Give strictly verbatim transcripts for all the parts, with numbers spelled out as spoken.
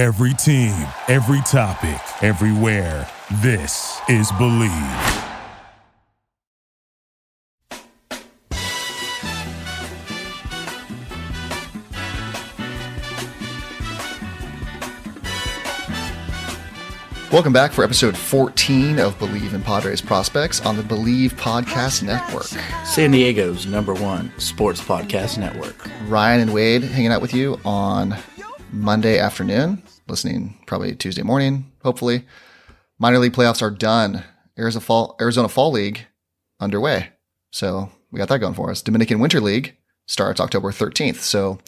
Every team, every topic, everywhere. This is Bleav. Welcome back for episode fourteen of Bleav in Padres Prospects on the Bleav Podcast Network. San Diego's number one sports podcast network. Ryan and Wade hanging out with you on Monday afternoon, listening probably Tuesday morning, hopefully. Minor league playoffs are done. Arizona Fall, Arizona Fall League underway. So we got that going for us. Dominican Winter League starts October thirteenth. So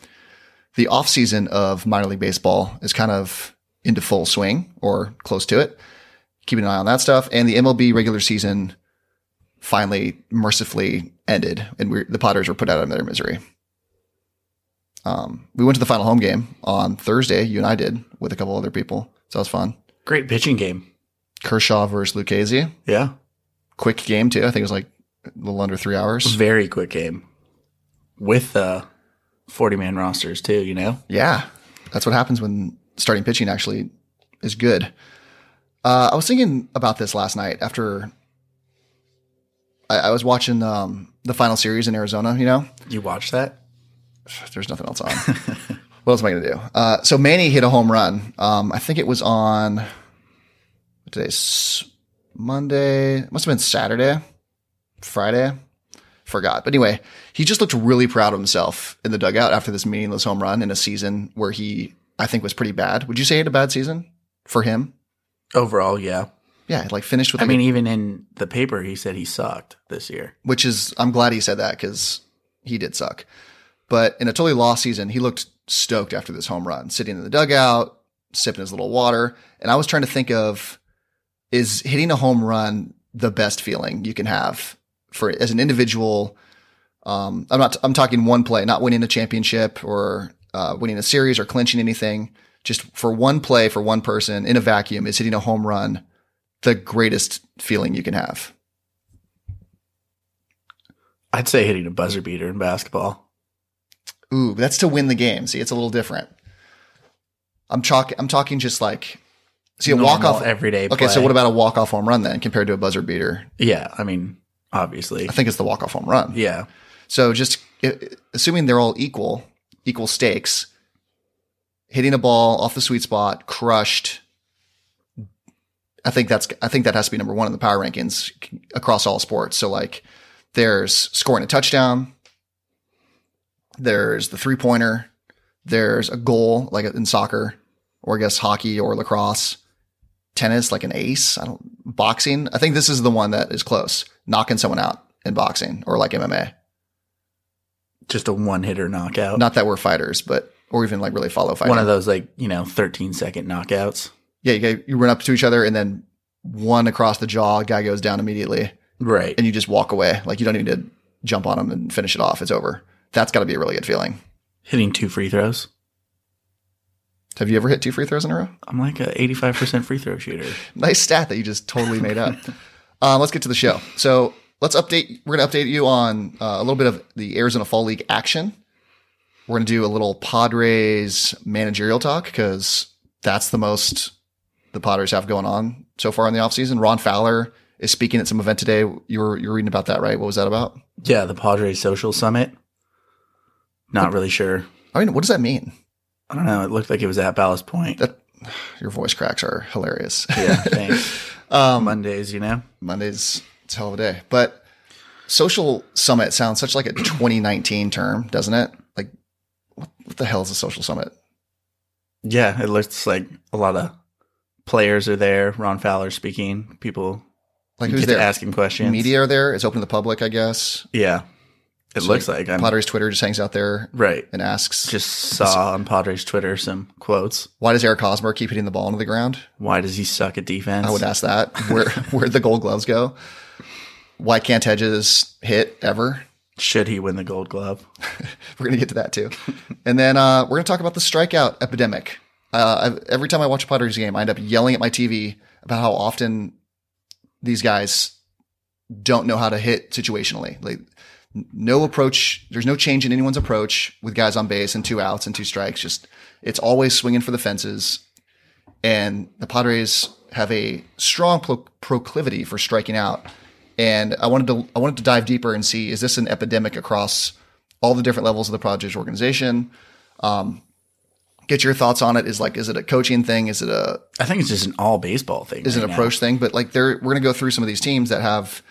the offseason of minor league baseball is kind of into full swing or close to it. Keeping an eye on that stuff. And the M L B regular season finally mercifully ended, and we, the Padres were put out of their misery. Um, we went to the final home game on Thursday. You and I did, with a couple other people. So that was fun. Great pitching game. Kershaw versus Lucchesi. Yeah. Quick game too. I think it was like a little under three hours. Very quick game with uh forty man rosters too, you know? Yeah. That's what happens when starting pitching actually is good. Uh, I was thinking about this last night after I, I was watching um, the final series in Arizona, you know? You watched that? There's nothing else on. What else am I going to do? Uh, so Manny hit a home run. Um, I think it was on today's Monday. It must have been Saturday, Friday. Forgot. But anyway, he just looked really proud of himself in the dugout after this meaningless home run in a season where he, I think, was pretty bad. Would you say he had a bad season for him? Overall, yeah. Yeah, like finished with like I mean, a, even in the paper, he said he sucked this year. Which is, I'm glad he said that because he did suck. But in a totally lost season, he looked stoked after this home run, sitting in the dugout, sipping his little water. And I was trying to think of, is hitting a home run the best feeling you can have for as an individual? Um, I'm not, I'm talking one play, not winning a championship or Uh, winning a series or clinching anything, just for one play, for one person in a vacuum, is hitting a home run the greatest feeling you can have? I'd say hitting a buzzer beater in basketball. Ooh, that's to win the game. See, it's a little different. I'm talking, I'm talking just like, see, a walk off everyday play. Okay, so what about a walk off home run then compared to a buzzer beater? Yeah. I mean, obviously, I think it's the walk off home run. Yeah. So just it, assuming they're all equal, equal stakes, hitting a ball off the sweet spot, crushed. I think that's, I think that has to be number one in the power rankings across all sports. So like there's scoring a touchdown, there's the three pointer, there's a goal like in soccer or I guess hockey or lacrosse, tennis, like an ace, I don't boxing. I think this is the one that is close, knocking someone out in boxing or like M M A. Just a one hitter knockout. Not that we're fighters, but, or even like really follow fighting. One of those like, you know, thirteen second knockouts. Yeah. You, you run up to each other and then one across the jaw, guy goes down immediately. Right. And you just walk away. Like you don't even need to jump on him and finish it off. It's over. That's gotta be a really good feeling. Hitting two free throws. Have you ever hit two free throws in a row? I'm like a eighty-five percent free throw shooter. Nice stat that you just totally made up. um, let's get to the show. So, Let's update. We're going to update you on uh, a little bit of the Arizona Fall League action. We're going to do a little Padres managerial talk because that's the most the Padres have going on so far in the offseason. Ron Fowler is speaking at some event today. You were you were reading about that, right? What was that about? Yeah, the Padres Social Summit. Not what, really sure. I mean, what does that mean? I don't know. It looked like it was at Ballast Point. That, your voice cracks are hilarious. Yeah, thanks. um, Mondays, you know? Mondays. Hell of a day. But social summit sounds such like a twenty nineteen term, doesn't it? Like what, what the hell is a social summit? Yeah, it looks like a lot of players are there. Ron Fowler speaking, people like who's there asking questions. Media are there. It's open to the public, I guess. Yeah, it so looks like, like Padres Twitter just hangs out there, right, and asks. Just saw on Padres Twitter some quotes. Why does Eric Hosmer keep hitting the ball into the ground? Why does he suck at defense? I would ask that. Where where'd the Gold Gloves go? Why can't Hedges hit ever? Should he win the Gold Glove? We're going to get to that too. And then uh, we're going to talk about the strikeout epidemic. Uh, I've, every time I watch a Padres game, I end up yelling at my T V about how often these guys don't know how to hit situationally. Like no approach. There's no change in anyone's approach with guys on base and two outs and two strikes. Just it's always swinging for the fences. And the Padres have a strong pro- proclivity for striking out. And I wanted to I wanted to dive deeper and see, is this an epidemic across all the different levels of the Padres organization? Um, get your thoughts on it. Is like, is it a coaching thing? Is it a? I think it's just an all baseball thing. Is right it an now. Approach thing? But like, there, we're going to go through some of these teams that have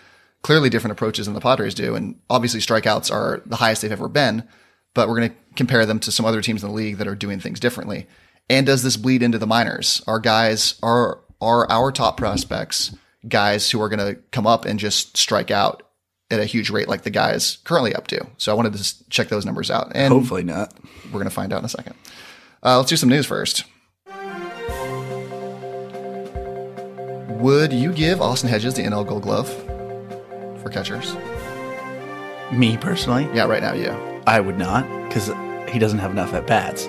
clearly different approaches than the Padres do, and obviously strikeouts are the highest they've ever been. But we're going to compare them to some other teams in the league that are doing things differently. And does this bleed into the minors? Our guys are are our top prospects guys who are going to come up and just strike out at a huge rate like the guys currently up to. So I wanted to check those numbers out. And hopefully not. We're going to find out in a second. Uh, let's do some news first. Would you give Austin Hedges the N L Gold Glove for catchers? Me personally? Yeah, right now, yeah. I would not, because he doesn't have enough at bats.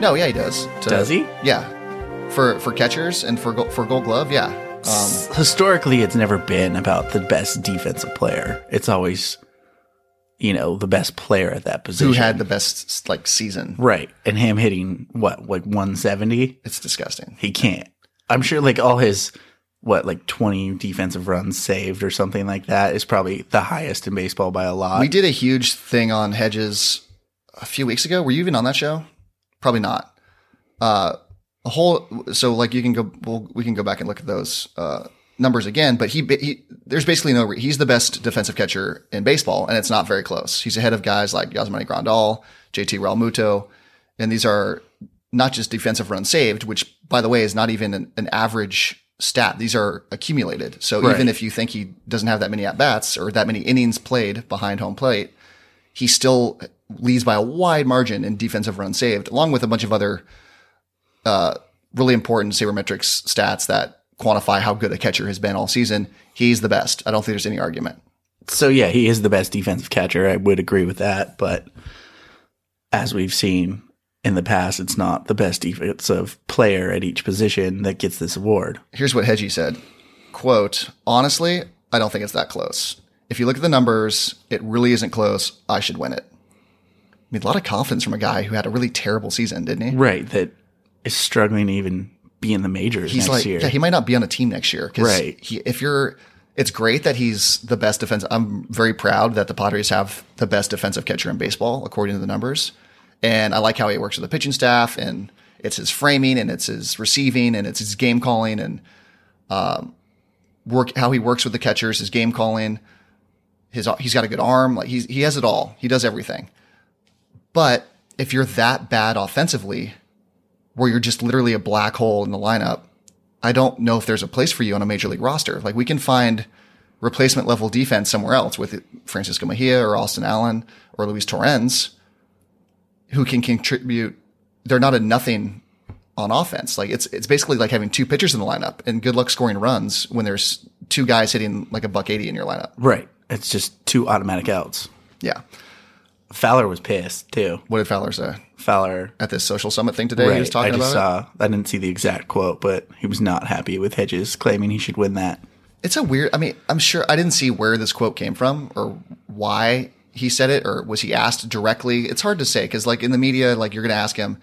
No, yeah, he does. To, does he? Yeah, for for catchers and for go, for Gold Glove, yeah. Um, Historically, it's never been about the best defensive player. It's always, you know, the best player at that position who had the best like season, right? And him hitting what, like one seventy? It's disgusting. He can't. I'm sure like all his what like twenty defensive runs saved or something like that is probably the highest in baseball by a lot. We did a huge thing on Hedges a few weeks ago. Were you even on that show? Probably not. Uh, a whole so like you can go we'll, we can go back and look at those uh, numbers again. But he, he there's basically no re- he's the best defensive catcher in baseball, and it's not very close. He's ahead of guys like Yasmani Grandal, J T Realmuto, and these are not just defensive runs saved, which by the way is not even an, an average stat. These are accumulated. So right. Even if you think he doesn't have that many at-bats or that many innings played behind home plate, he still leads by a wide margin in defensive runs saved, along with a bunch of other uh, really important sabermetrics stats that quantify how good a catcher has been all season. He's the best. I don't think there's any argument. So yeah, he is the best defensive catcher. I would agree with that. But as we've seen in the past, it's not the best defensive player at each position that gets this award. Here's what Hedgie said, quote, "Honestly, I don't think it's that close. If you look at the numbers, it really isn't close. I should win it." I mean, a lot of confidence from a guy who had a really terrible season, didn't he? Right, that is struggling to even be in the majors he's next like, year. Yeah, he might not be on a team next year. Right. He, if you're, it's great that he's the best defensive. I'm very proud that the Padres have the best defensive catcher in baseball, according to the numbers. And I like how he works with the pitching staff, and it's his framing, and it's his receiving, and it's his game calling, and um, work how he works with the catchers, his game calling. His he's got a good arm, like he's he has it all. He does everything. But if you're that bad offensively, where you're just literally a black hole in the lineup, I don't know if there's a place for you on a major league roster. Like we can find replacement level defense somewhere else with Francisco Mejia or Austin Allen or Luis Torrens, who can contribute. They're not a nothing on offense. Like it's, it's basically like having two pitchers in the lineup and good luck scoring runs when there's two guys hitting like a buck eighty in your lineup. Right. It's just two automatic outs. Yeah. Fowler was pissed too. What did Fowler say? Fowler at this social summit thing today. Right. He was talking I just about saw, it. I didn't see the exact quote, but he was not happy with Hedges claiming he should win that. It's a weird, I mean, I'm sure I didn't see where this quote came from or why he said it, or was he asked directly? It's hard to say, because like in the media, like you're going to ask him,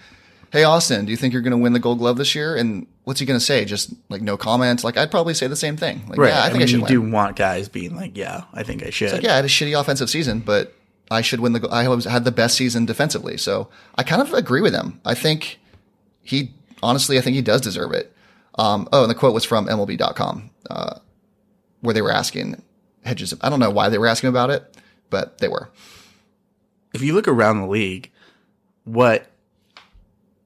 "Hey Austin, do you think you're going to win the Gold Glove this year?" And what's he going to say? Just like no comment. Like I'd probably say the same thing. Like, right. Yeah, I, I think mean, I should. You win. Do want guys being like, "Yeah, I think I should." Like, yeah, I had a shitty offensive season, but I should win the. I was, had the best season defensively, so I kind of agree with him. I think he honestly, I think he does deserve it. Um, oh, and the quote was from M L B dot com, uh, where they were asking Hedges. I don't know why they were asking about it, but they were. If you look around the league, what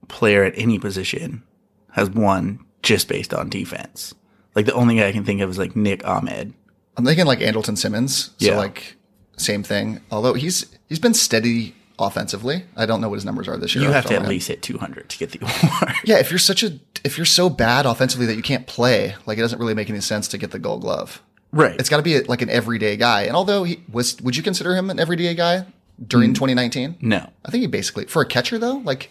player at any position has won just based on defense? Like the only guy I can think of is like Nick Ahmed. I'm thinking like Andrelton Simmons. So yeah. Like same thing. Although he's he's been steady offensively. I don't know what his numbers are this year. You have to at least hit two hundred to get the award. Yeah, if you're such a if you're so bad offensively that you can't play, like it doesn't really make any sense to get the Gold Glove. Right. It's got to be like an everyday guy. And although he was, would you consider him an everyday guy during twenty nineteen? No. I think he basically, for a catcher though, like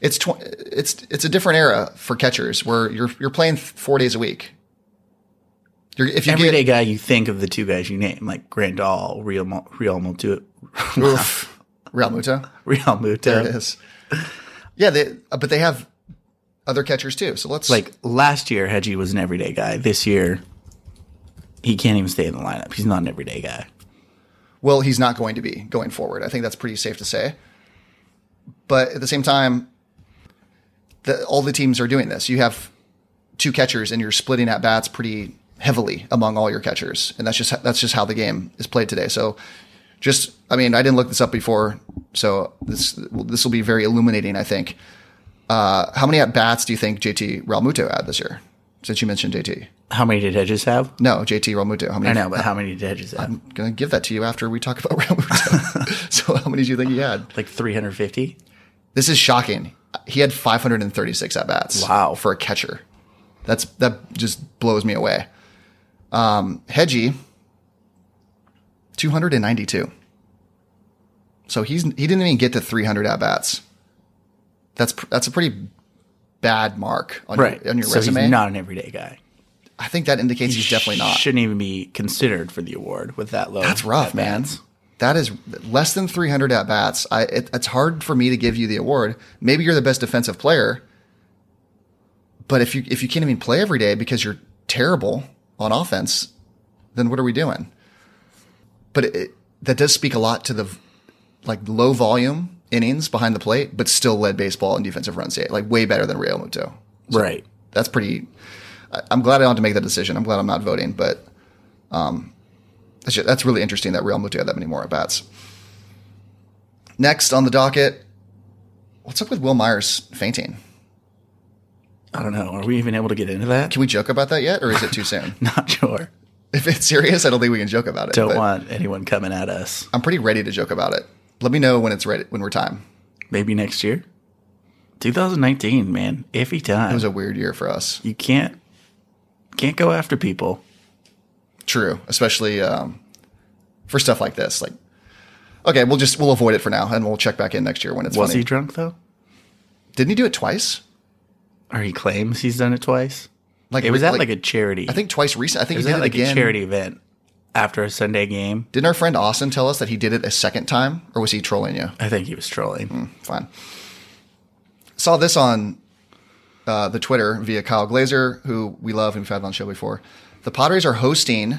it's, tw- it's, it's a different era for catchers where you're, you're playing th- four days a week. You're, if you everyday get, guy, you think of the two guys you name, like Grandal, Real, Real Muto. Realmuto. Realmuto. There it is. Yeah. They, but they have other catchers too. So let's like last year, Hedgie was an everyday guy. This year, he can't even stay in the lineup. He's not an everyday guy. Well, he's not going to be going forward. I think that's pretty safe to say. But at the same time, the, all the teams are doing this. You have two catchers, and you're splitting at bats pretty heavily among all your catchers, and that's just that's just how the game is played today. So, just I mean, I didn't look this up before, so this this will be very illuminating, I think. Uh, how many at bats do you think J T Realmuto had this year? Since you mentioned J T, how many did Hedges have? No, J T Realmuto. How many? I know, but how many did Hedges have? I'm gonna give that to you after we talk about Realmuto. So, how many do you think he had? Like three hundred fifty. This is shocking. He had five hundred thirty-six at bats. Wow, for a catcher, that's that just blows me away. Um, Hedgie, two hundred ninety-two. So he's he didn't even get to three hundred at bats. That's that's a pretty bad mark on right. your, on your so resume. So he's not an everyday guy. I think that indicates he he's definitely not. Shouldn't even be considered for the award with that low. That's rough, man. That is less than three hundred at bats. I, it, it's hard for me to give you the award. Maybe you're the best defensive player, but if you if you can't even play every day because you're terrible on offense, then what are we doing? But it, it, that does speak a lot to the like low volume innings behind the plate, but still led baseball in defensive runs saved, like way better than Realmuto. So right. That's pretty. I, I'm glad I don't have to make that decision. I'm glad I'm not voting, but. Um, That's, just, that's really interesting that Realmuto had that many more at-bats. Next on the docket, what's up with Will Myers fainting? I don't know. Are we even able to get into that? Can we joke about that yet, or is it too soon? Not sure. If it's serious, I don't think we can joke about it. Don't want anyone coming at us. I'm pretty ready to joke about it. Let me know when it's ready, when we're time. Maybe next year? twenty nineteen, man. Iffy time. It was a weird year for us. You can't can't go after people. True, especially um, for stuff like this. Like, okay, we'll just we'll avoid it for now, and we'll check back in next year when it's. Was funny. He drunk though? Didn't he do it twice? Or he claims he's done it twice. Like it was at like, like a charity. I think twice recently. I think it was he did at it like again. A charity event after a Sunday game. Didn't our friend Austin tell us that he did it a second time, or was he trolling you? I think he was trolling. Mm, fine. Saw this on uh, the Twitter via Kyle Glazer, who we love and we've had on the show before. The Padres are hosting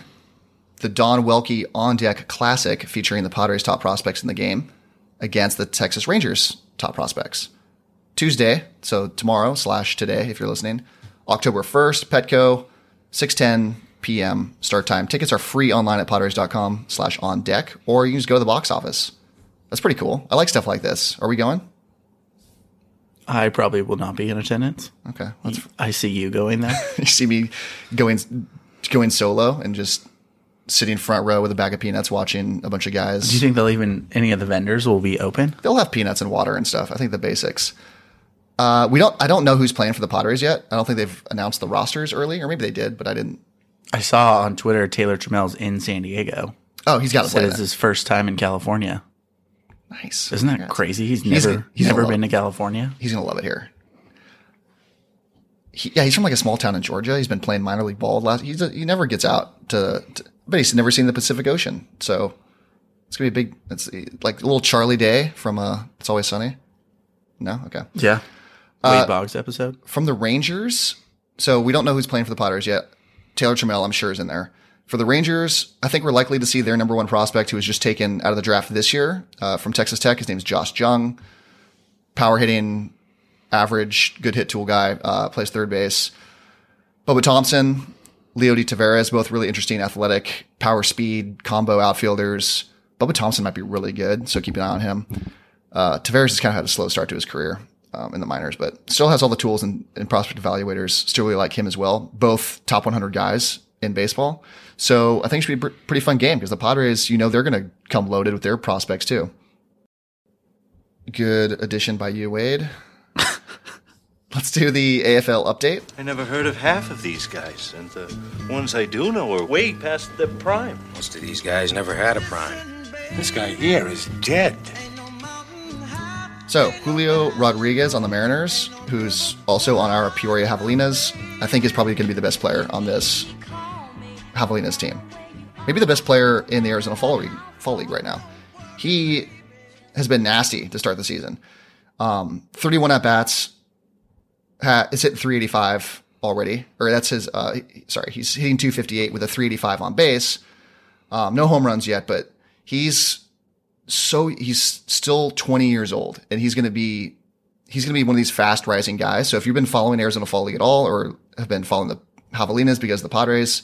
the Don Welke On Deck Classic featuring the Padres' top prospects in the game against the Texas Rangers' top prospects. Tuesday, so tomorrow slash today, if you're listening, October first, Petco, six ten p.m. start time. Tickets are free online at padres.com slash on deck, or you can just go to the box office. That's pretty cool. I like stuff like this. Are we going? I probably will not be in attendance. Okay. That's f- I see you going there. You see me going... going solo and just sitting front row with a bag of peanuts watching a bunch of guys. Do you think they'll even any of the vendors will be open? They'll have peanuts and water and stuff. I think the basics. Uh, we don't I don't know who's playing for the Padres yet. I don't think they've announced the rosters early, or maybe they did, but I didn't. I saw on Twitter Taylor Trammell's in San Diego. Oh, he's got to play. Said it's his first time in California. Nice. Isn't that Congrats. Crazy? He's, he's never gonna, he's never been to California. He's going to love it here. He, yeah, he's from like a small town in Georgia. He's been playing minor league ball. Last he's a, he never gets out to, to, but he's never seen the Pacific Ocean. So it's gonna be a big. It's like a little Charlie Day from uh, It's Always Sunny. No, okay, yeah, Wade uh, Boggs episode from the Rangers. So we don't know who's playing for the Padres yet. Taylor Trammell, I'm sure, is in there. For the Rangers, I think we're likely to see their number one prospect, who was just taken out of the draft this year uh, from Texas Tech. His name is Josh Jung. Power hitting. Average, good hit tool guy, uh, plays third base. Bubba Thompson, Leody Taveras, both really interesting athletic, power speed, combo outfielders. Bubba Thompson might be really good, so keep an eye on him. Uh, Taveras has kind of had a slow start to his career um, in the minors, but still has all the tools, and, and prospect evaluators still really like him as well. Both top one hundred guys in baseball. So I think it should be a pretty fun game because the Padres, you know, they're going to come loaded with their prospects too. Good addition by you, Wade. Let's do the A F L update. I never heard of half of these guys, and the ones I do know are way past their prime. Most of these guys never had a prime. This guy here is dead. So, Julio Rodriguez on the Mariners, who's also on our Peoria Javelinas, I think is probably going to be the best player on this Javelinas team. Maybe the best player in the Arizona Fall League, Fall League right now. He has been nasty to start the season. Um, thirty-one at-bats. ha- is hitting three eighty-five already, or that's his, uh, sorry, he's hitting two fifty-eight with a three eighty-five on base. Um, no home runs yet, but he's so, he's still twenty years old, and he's going to be, he's going to be one of these fast rising guys. So if you've been following Arizona Fall League at all, or have been following the Javelinas because of the Padres,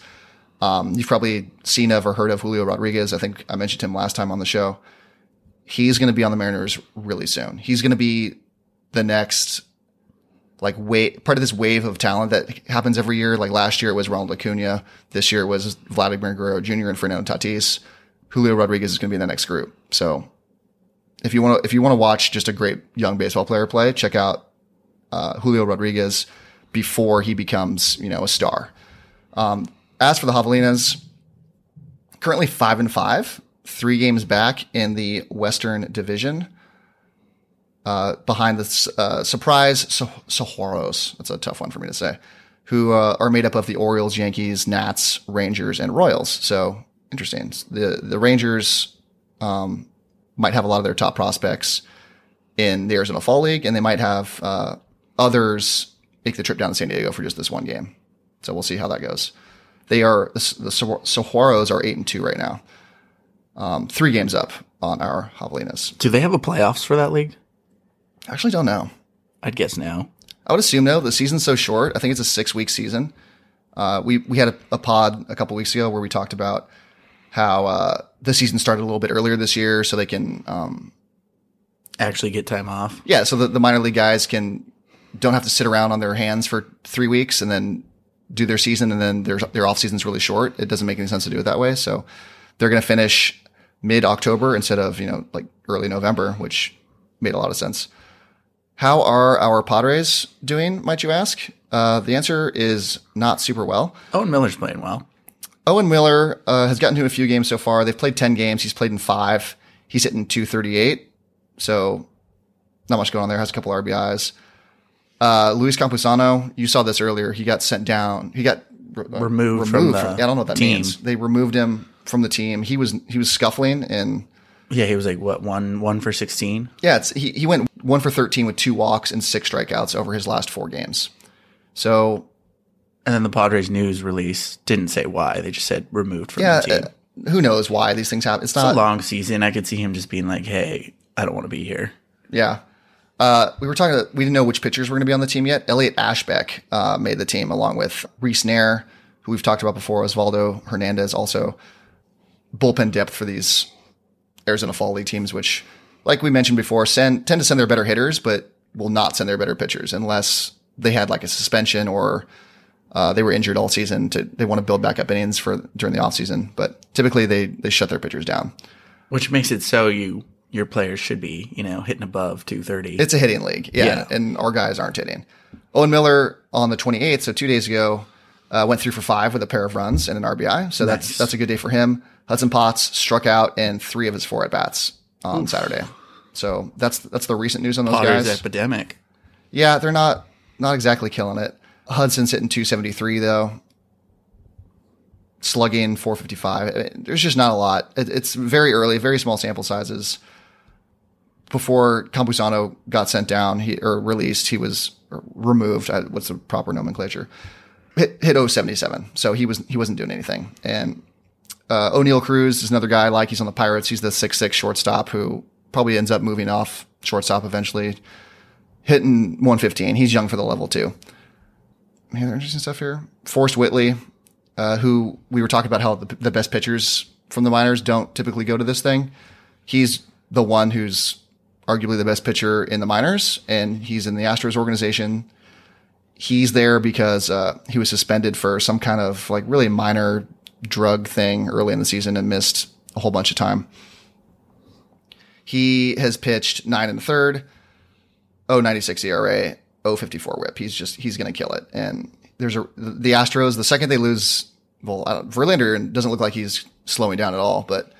um, you've probably seen of or heard of Julio Rodriguez. I think I mentioned him last time on the show. He's going to be on the Mariners really soon. He's going to be the next, like, wait, part of this wave of talent that happens every year. Like last year, it was Ronald Acuna. This year, it was Vladimir Guerrero Junior and Fernando Tatis. Julio Rodriguez is going to be in the next group. So if you want to, if you want to watch just a great young baseball player play, check out uh, Julio Rodriguez before he becomes, you know, a star. Um, as for the Javelinas, currently five and five, three games back in the Western Division. Uh, behind the uh, surprise Sahuaros, that's a tough one for me to say, who uh, are made up of the Orioles, Yankees, Nats, Rangers, and Royals. So interesting. The the Rangers um, might have a lot of their top prospects in the Arizona Fall League, and they might have uh, others make the trip down to San Diego for just this one game. So we'll see how that goes. They are the Sahuaros are eight and two right now, um, three games up on our Javelinas. Do they have a playoffs for that league? I actually don't know. I'd guess no. I would assume no. The season's so short. I think it's a six-week season. Uh, we we had a, a pod a couple weeks ago where we talked about how uh, the season started a little bit earlier this year, so they can um, actually get time off. Yeah, so the, the minor league guys can don't have to sit around on their hands for three weeks and then do their season, and then their their off season's really short. It doesn't make any sense to do it that way. So they're going to finish mid-October instead of, you know, like early November, which made a lot of sense. How are our Padres doing, might you ask? Uh, the answer is not super well. Owen Miller's playing well. Owen Miller uh, has gotten to a few games so far. They've played ten games. He's played in five. He's hitting two thirty-eight. So not much going on there. Has a couple R B Is. Uh, Luis Campusano, you saw this earlier. He got sent down. He got re- removed, removed from, from the I don't know what that team. means. They removed him from the team. He was he was scuffling and. Yeah, he was like, what, one one for sixteen? Yeah, it's, he, he went one for thirteen with two walks and six strikeouts over his last four games. So, and then the Padres news release didn't say why. They just said removed from yeah, the team. Uh, who knows why these things happen? It's, it's not a long season. I could see him just being like, hey, I don't want to be here. Yeah. Uh, we were talking – we didn't know which pitchers were going to be on the team yet. Elliot Ashbeck uh, made the team along with Reese Nair, who we've talked about before, Osvaldo Hernandez also. Bullpen depth for these – Arizona Fall League teams, which, like we mentioned before, send tend to send their better hitters, but will not send their better pitchers unless they had like a suspension or uh, they were injured all season. To they want to build back up innings for during the offseason, but typically they they shut their pitchers down, which makes it so you your players should be you know hitting above two thirty. It's a hitting league, yeah, yeah. And our guys aren't hitting. Owen Miller on the twenty-eighth, so two days ago, uh, went through for five with a pair of runs and an R B I. So nice. that's that's a good day for him. Hudson Potts struck out in three of his four at-bats on Oof. Saturday. So that's that's the recent news on those Potter's guys. Epidemic. Yeah, they're not not exactly killing it. Hudson's hitting two seventy-three, though. Slugging four fifty-five. There's just not a lot. It, it's very early, very small sample sizes. Before Campusano got sent down he or released, he was removed. What's the proper nomenclature? Hit, hit oh seventy-seven, so he, was, he wasn't doing anything. And... Uh, O'Neal Cruz is another guy, like he's on the Pirates. He's the six six shortstop who probably ends up moving off shortstop eventually, hitting one fifteen. He's young for the level, too. Man, there's interesting stuff here. Forrest Whitley, uh, who we were talking about how the, the best pitchers from the minors don't typically go to this thing. He's the one who's arguably the best pitcher in the minors, and he's in the Astros organization. He's there because uh, he was suspended for some kind of like really minor drug thing early in the season and missed a whole bunch of time. He has pitched nine and a third, oh ninety-six E R A, oh fifty-four whip. He's just, he's going to kill it. And there's a, the Astros, the second they lose, well, I don't, Verlander doesn't look like he's slowing down at all, but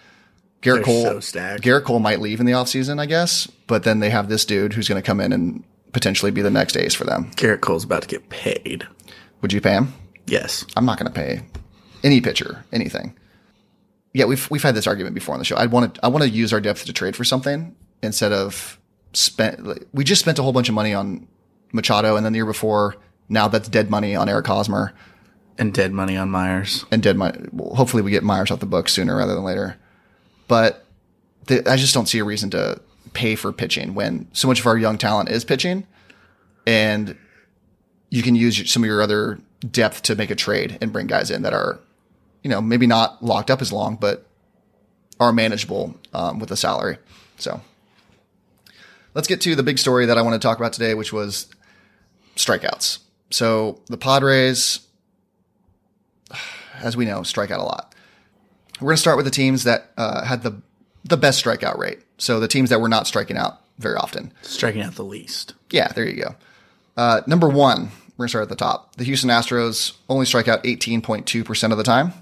Garrett Cole, so Garrett Cole might leave in the offseason, I guess. But then they have this dude who's going to come in and potentially be the next ace for them. Garrett Cole's about to get paid. Would you pay him? Yes. I'm not going to pay any pitcher, anything. Yeah, we've we've had this argument before on the show. I want to I want to use our depth to trade for something instead of spend. We just spent a whole bunch of money on Machado, and then the year before, now that's dead money on Eric Hosmer. And dead money on Myers. And dead money. Well, hopefully we get Myers off the books sooner rather than later. But th- I just don't see a reason to pay for pitching when so much of our young talent is pitching. And you can use some of your other depth to make a trade and bring guys in that are, you know, maybe not locked up as long, but are manageable um, with a salary. So let's get to the big story that I want to talk about today, which was strikeouts. So the Padres, as we know, strike out a lot. We're going to start with the teams that uh, had the the best strikeout rate. So the teams that were not striking out very often. Striking out the least. Yeah, there you go. Uh, number one, we're going to start at the top. The Houston Astros only strike out eighteen point two percent of the time.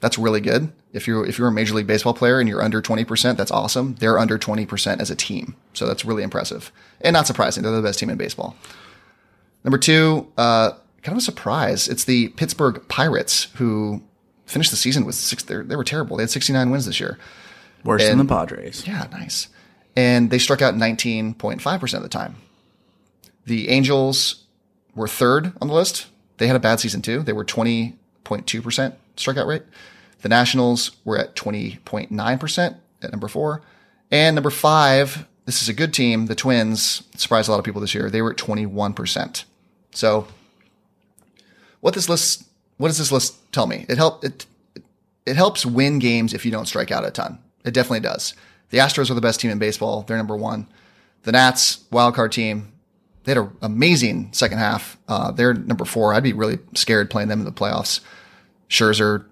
That's really good. If you're, if you're a Major League Baseball player and you're under twenty percent, that's awesome. They're under twenty percent as a team. So that's really impressive. And not surprising. They're the best team in baseball. Number two, uh, kind of a surprise. It's the Pittsburgh Pirates, who finished the season with six. They were terrible. They had sixty-nine wins this year. Worse and, than the Padres. Yeah, nice. And they struck out nineteen point five percent of the time. The Angels were third on the list. They had a bad season too. They were twenty point two percent strikeout rate. The Nationals were at twenty point nine percent at number four. And number five, this is a good team. The Twins surprised a lot of people this year. They were at twenty-one percent. So What this list, what does this list tell me? It help it it helps win games if you don't strike out a ton. It definitely does. The Astros are the best team in baseball. They're number one. The Nats, wildcard team, they had an amazing second half. Uh, they're number four. I'd be really scared playing them in the playoffs. Scherzer,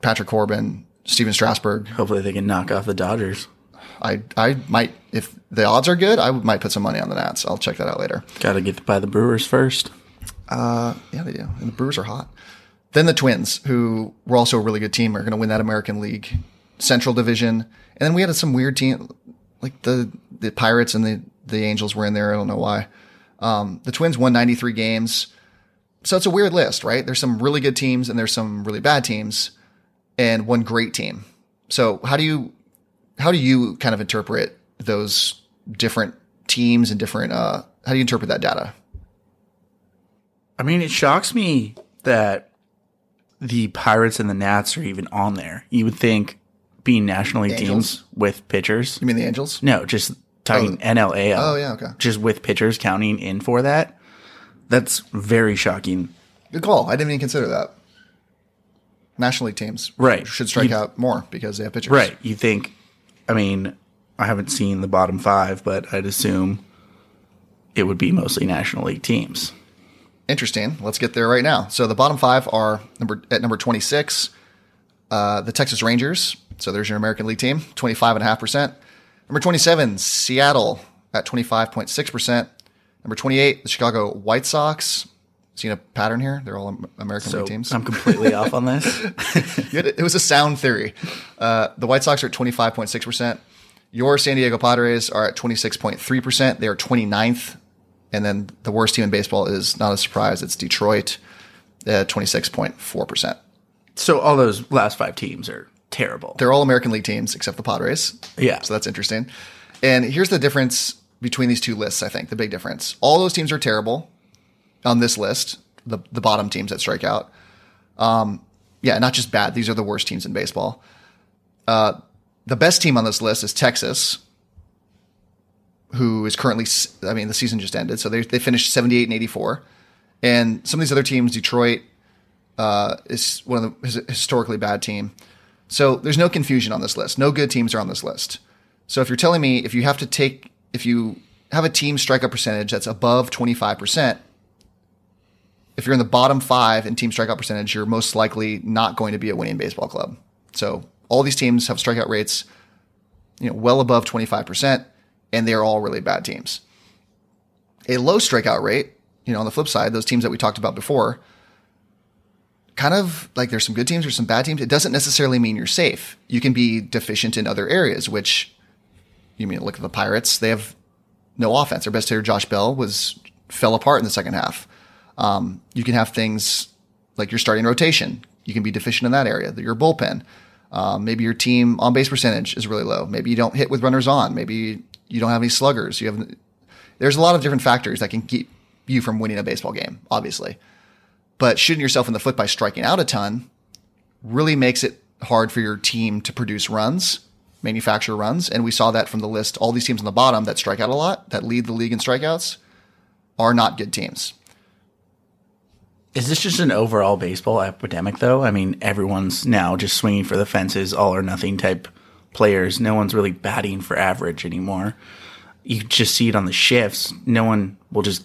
Patrick Corbin, Steven Strasburg. Hopefully they can knock off the Dodgers. I I might, if the odds are good, I might put some money on the Nats. I'll check that out later. Got to get by the Brewers first. Uh, yeah, they do. And the Brewers are hot. Then the Twins, who were also a really good team, are going to win that American League Central Division. And then we had some weird team, like the, the Pirates and the, the Angels were in there. I don't know why. Um, the Twins won ninety-three games. So it's a weird list, right? There's some really good teams and there's some really bad teams and one great team. So how do you, how do you kind of interpret those different teams and different, uh, how do you interpret that data? I mean, it shocks me that the Pirates and the Nats are even on there. You would think, being National League teams with pitchers. You mean the Angels? No, just talking oh, N L A L. Oh, yeah, okay. Just with pitchers counting in for that. That's very shocking. Good call. I didn't even consider that. National League teams right. should strike You'd, out more because they have pitchers. Right. You think, I mean, I haven't seen the bottom five, but I'd assume it would be mostly National League teams. Interesting. Let's get there right now. So the bottom five are number at number twenty-six, uh, the Texas Rangers. So there's your American League team, twenty-five point five percent. Number twenty-seven, Seattle at twenty-five point six percent. Number twenty-eight, the Chicago White Sox. Seen a pattern here? They're all American so League teams. I'm completely off on this. It was a sound theory. Uh, the White Sox are at twenty-five point six percent. Your San Diego Padres are at twenty-six point three percent. They are twenty-ninth. And then the worst team in baseball is not a surprise. It's Detroit at twenty-six point four percent. So all those last five teams are terrible. They're all American League teams except the Padres. Yeah. So that's interesting. And here's the difference between these two lists, I think, the big difference. All those teams are terrible on this list, the the bottom teams that strike out. Um, yeah, not just bad. These are the worst teams in baseball. Uh, the best team on this list is Texas, who is currently, I mean, the season just ended. So they they finished seventy-eight and eighty-four. And some of these other teams, Detroit uh, is one of the is a historically bad team. So there's no confusion on this list. No good teams are on this list. So if you're telling me if you have to take, if you have a team strikeout percentage that's above twenty-five percent, if you're in the bottom five in team strikeout percentage, you're most likely not going to be a winning baseball club. So all these teams have strikeout rates, you know, well above twenty-five percent, and they're all really bad teams. A low strikeout rate, you know, on the flip side, those teams that we talked about before, kind of like there's some good teams or some bad teams. It doesn't necessarily mean you're safe. You can be deficient in other areas, which you mean, look at the Pirates. They have no offense. Their best hitter, Josh Bell, was fell apart in the second half. Um, you can have things like your starting rotation. You can be deficient in that area. Your bullpen. Um, maybe your team on base percentage is really low. Maybe you don't hit with runners on. Maybe you don't have any sluggers. You have, there's a lot of different factors that can keep you from winning a baseball game, obviously. But shooting yourself in the foot by striking out a ton really makes it hard for your team to produce runs, manufacture runs. And we saw that from the list. All these teams on the bottom that strike out a lot, that lead the league in strikeouts, are not good teams. Is this just an overall baseball epidemic, though? I mean, everyone's now just swinging for the fences, all or nothing type players. No one's really batting for average anymore. You just see it on the shifts. No one will just,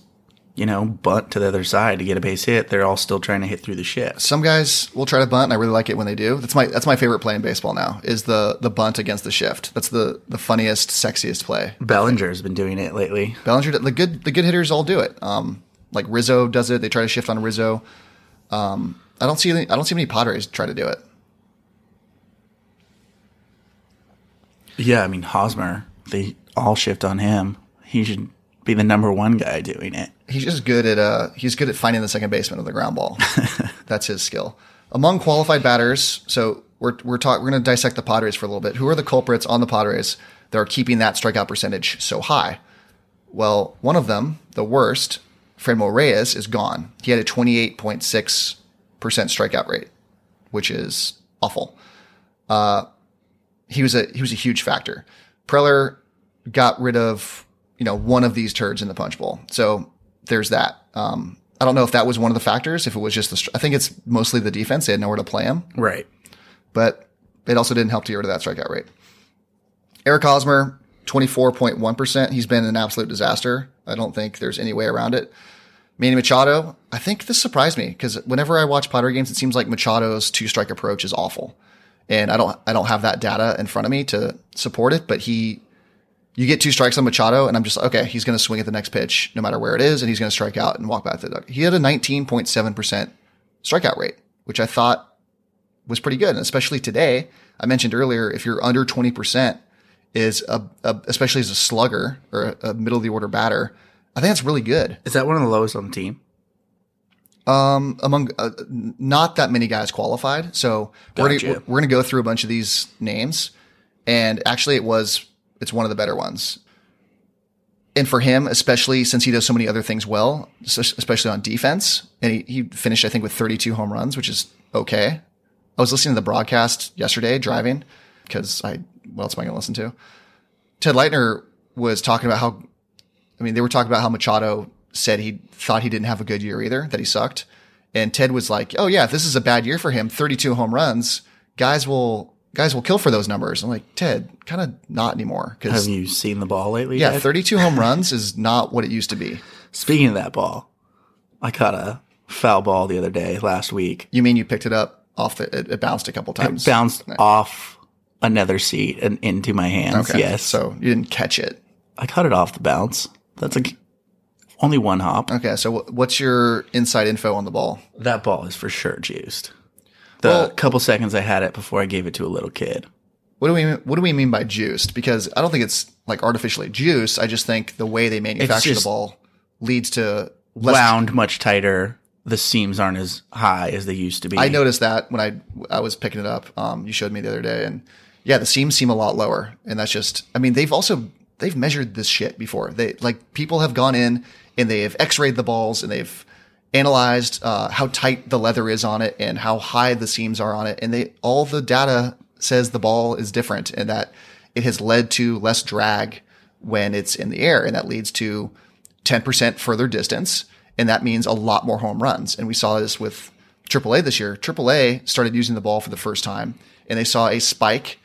you know, bunt to the other side to get a base hit. They're all still trying to hit through the shift. Some guys will try to bunt, and I really like it when they do. That's my that's my favorite play in baseball now, is the the bunt against the shift. That's the the funniest, sexiest play. Bellinger's been doing it lately. Bellinger, the good the good hitters all do it. Um, Like Rizzo does it. They try to shift on Rizzo. Um, I don't see any, I don't see many Padres try to do it. Yeah, I mean, Hosmer, they all shift on him. He should be the number one guy doing it. He's just good at uh, he's good at finding the second baseman with the ground ball. That's his skill. Among qualified batters, so we're we're talk, we're going to dissect the Padres for a little bit. Who are the culprits on the Padres that are keeping that strikeout percentage so high? Well, one of them, the worst, Franmil Reyes, is gone. He had a twenty-eight point six percent strikeout rate, which is awful. Uh, he was a he was a huge factor. Preller got rid of, you know, one of these turds in the punch bowl. So there's that. Um, I don't know if that was one of the factors. If it was just the, I think it's mostly the defense. They had nowhere to play him. Right. But it also didn't help to get rid of that strikeout rate. Eric Hosmer, twenty-four point one percent. He's been an absolute disaster. I don't think there's any way around it. Manny Machado, I think this surprised me because whenever I watch Padre games, it seems like Machado's two-strike approach is awful. And I don't I don't have that data in front of me to support it, but he, you get two strikes on Machado, and I'm just, okay, he's going to swing at the next pitch no matter where it is, and he's going to strike out and walk back to the dugout. He had a nineteen point seven percent strikeout rate, which I thought was pretty good, and especially today. I mentioned earlier, if you're under twenty percent, is a, a especially as a slugger or a, a middle of the order batter, I think that's really good. Is that one of the lowest on the team? Um, among uh, not that many guys qualified, so gotcha. we're gonna, we're going to go through a bunch of these names, and actually, it was it's one of the better ones. And for him, especially since he does so many other things well, especially on defense, and he, he finished I think with thirty-two home runs, which is okay. I was listening to the broadcast yesterday driving because I. What else am I going to listen to? Ted Leitner was talking about how, I mean, they were talking about how Machado said he thought he didn't have a good year either, that he sucked. And Ted was like, oh yeah, if this is a bad year for him, thirty-two home runs, guys will, guys will kill for those numbers. I'm like, Ted, kind of not anymore. Have you seen the ball lately? Yeah. Ted? thirty-two home runs is not what it used to be. Speaking of that ball, I caught a foul ball the other day last week. You mean you picked it up off the, it, it bounced a couple times. It bounced off another seat and into my hands. Okay. Yes. So you didn't catch it. I caught it off the bounce. That's like only one hop. Okay. So w- what's your inside info on the ball? That ball is for sure juiced. The well, couple seconds I had it before I gave it to a little kid. What do we What do we mean by juiced? Because I don't think it's like artificially juiced. I just think the way they manufacture the ball leads to less wound t- much tighter. The seams aren't as high as they used to be. I noticed that when I I was picking it up. Um, you showed me the other day, and yeah, the seams seem a lot lower, and that's just, I mean, they've also, they've measured this shit before. They, like, people have gone in and they have x-rayed the balls and they've analyzed uh, how tight the leather is on it and how high the seams are on it. And they, all the data says the ball is different and that it has led to less drag when it's in the air. And that leads to ten percent further distance. And that means a lot more home runs. And we saw this with triple A this year. triple A started using the ball for the first time and they saw a spike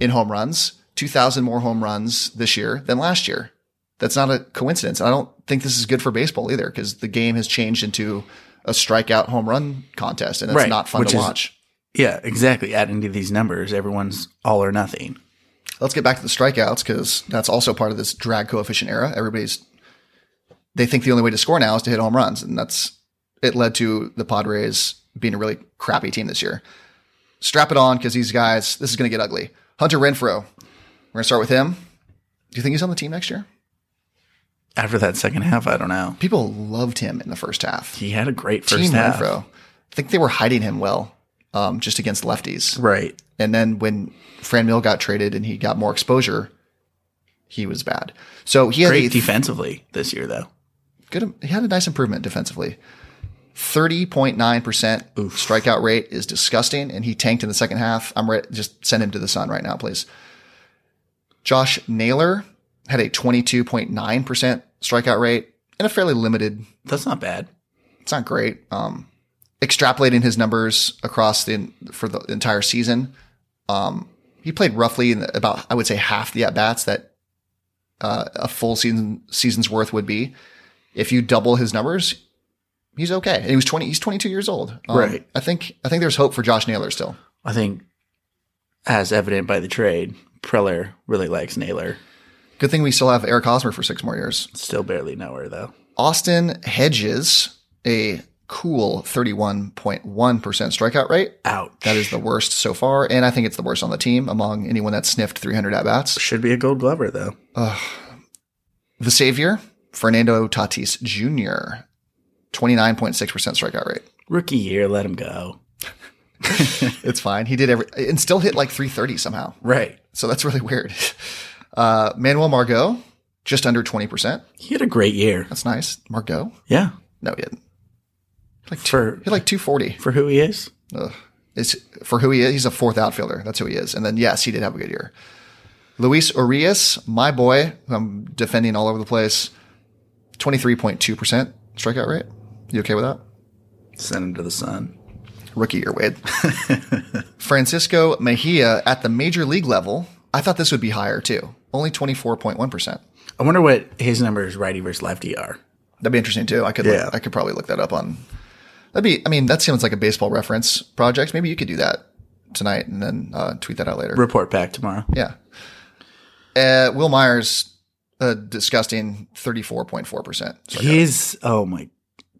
in home runs, two thousand more home runs this year than last year. That's not a coincidence. I don't think this is good for baseball either because the game has changed into a strikeout home run contest and it's right, not fun which to is, watch. Yeah, exactly. Adding to these numbers, everyone's all or nothing. Let's get back to the strikeouts because that's also part of this drag coefficient era. Everybody's, they think the only way to score now is to hit home runs. And that's, it led to the Padres being a really crappy team this year. Strap it on because these guys, this is going to get ugly. Hunter Renfroe, we're going to start with him. Do you think he's on the team next year? After that second half, I don't know. People loved him in the first half. He had a great first team half. Renfroe, I think they were hiding him well um, just against lefties. Right. And then when Franmil got traded and he got more exposure, he was bad. So he had great th- defensively this year, though. good. He had a nice improvement defensively. thirty point nine percent Oof. Strikeout rate is disgusting, and he tanked in the second half. I'm re- just send him to the sun right now, please. Josh Naylor had a twenty-two point nine percent strikeout rate and a fairly limited. That's not bad. It's not great. Um, extrapolating his numbers across the for the entire season, um, he played roughly in about, I would say, half the at bats that uh, a full season season's worth would be. If you double his numbers, he's okay. And he was twenty. He's twenty-two years old. Um, right. I think. I think there's hope for Josh Naylor still. I think, as evident by the trade, Preller really likes Naylor. Good thing we still have Eric Hosmer for six more years. Still barely nowhere though. Austin Hedges, a cool thirty-one point one percent strikeout rate. Ouch. That is the worst so far, and I think it's the worst on the team among anyone that sniffed three hundred at-bats. Should be a Gold Glover, though. Uh, the savior, Fernando Tatis Junior, twenty-nine point six percent strikeout rate. Rookie year, let him go. It's fine. He did every – and still hit like three thirty somehow. Right. So that's really weird. Uh, Manuel Margot, just under twenty percent. He had a great year. That's nice. Margot? Yeah. No, he didn't. Like two, for, he like two forty. For who he is? Ugh. It's, for who he is, he's a fourth outfielder. That's who he is. And then, yes, he did have a good year. Luis Urias, my boy, who I'm defending all over the place, twenty-three point two percent strikeout rate. You okay with that? Send him to the sun. Rookie year, Wade. Francisco Mejia at the major league level, I thought this would be higher too. Only twenty-four point one percent. I wonder what his numbers righty versus lefty are. That'd be interesting too. I could yeah. look, I could probably look that up on – That'd be, I mean, that sounds like a baseball reference project. Maybe you could do that tonight and then uh, tweet that out later. Report back tomorrow. Yeah. Uh, Will Myers, a disgusting thirty-four point four percent. He's, oh my,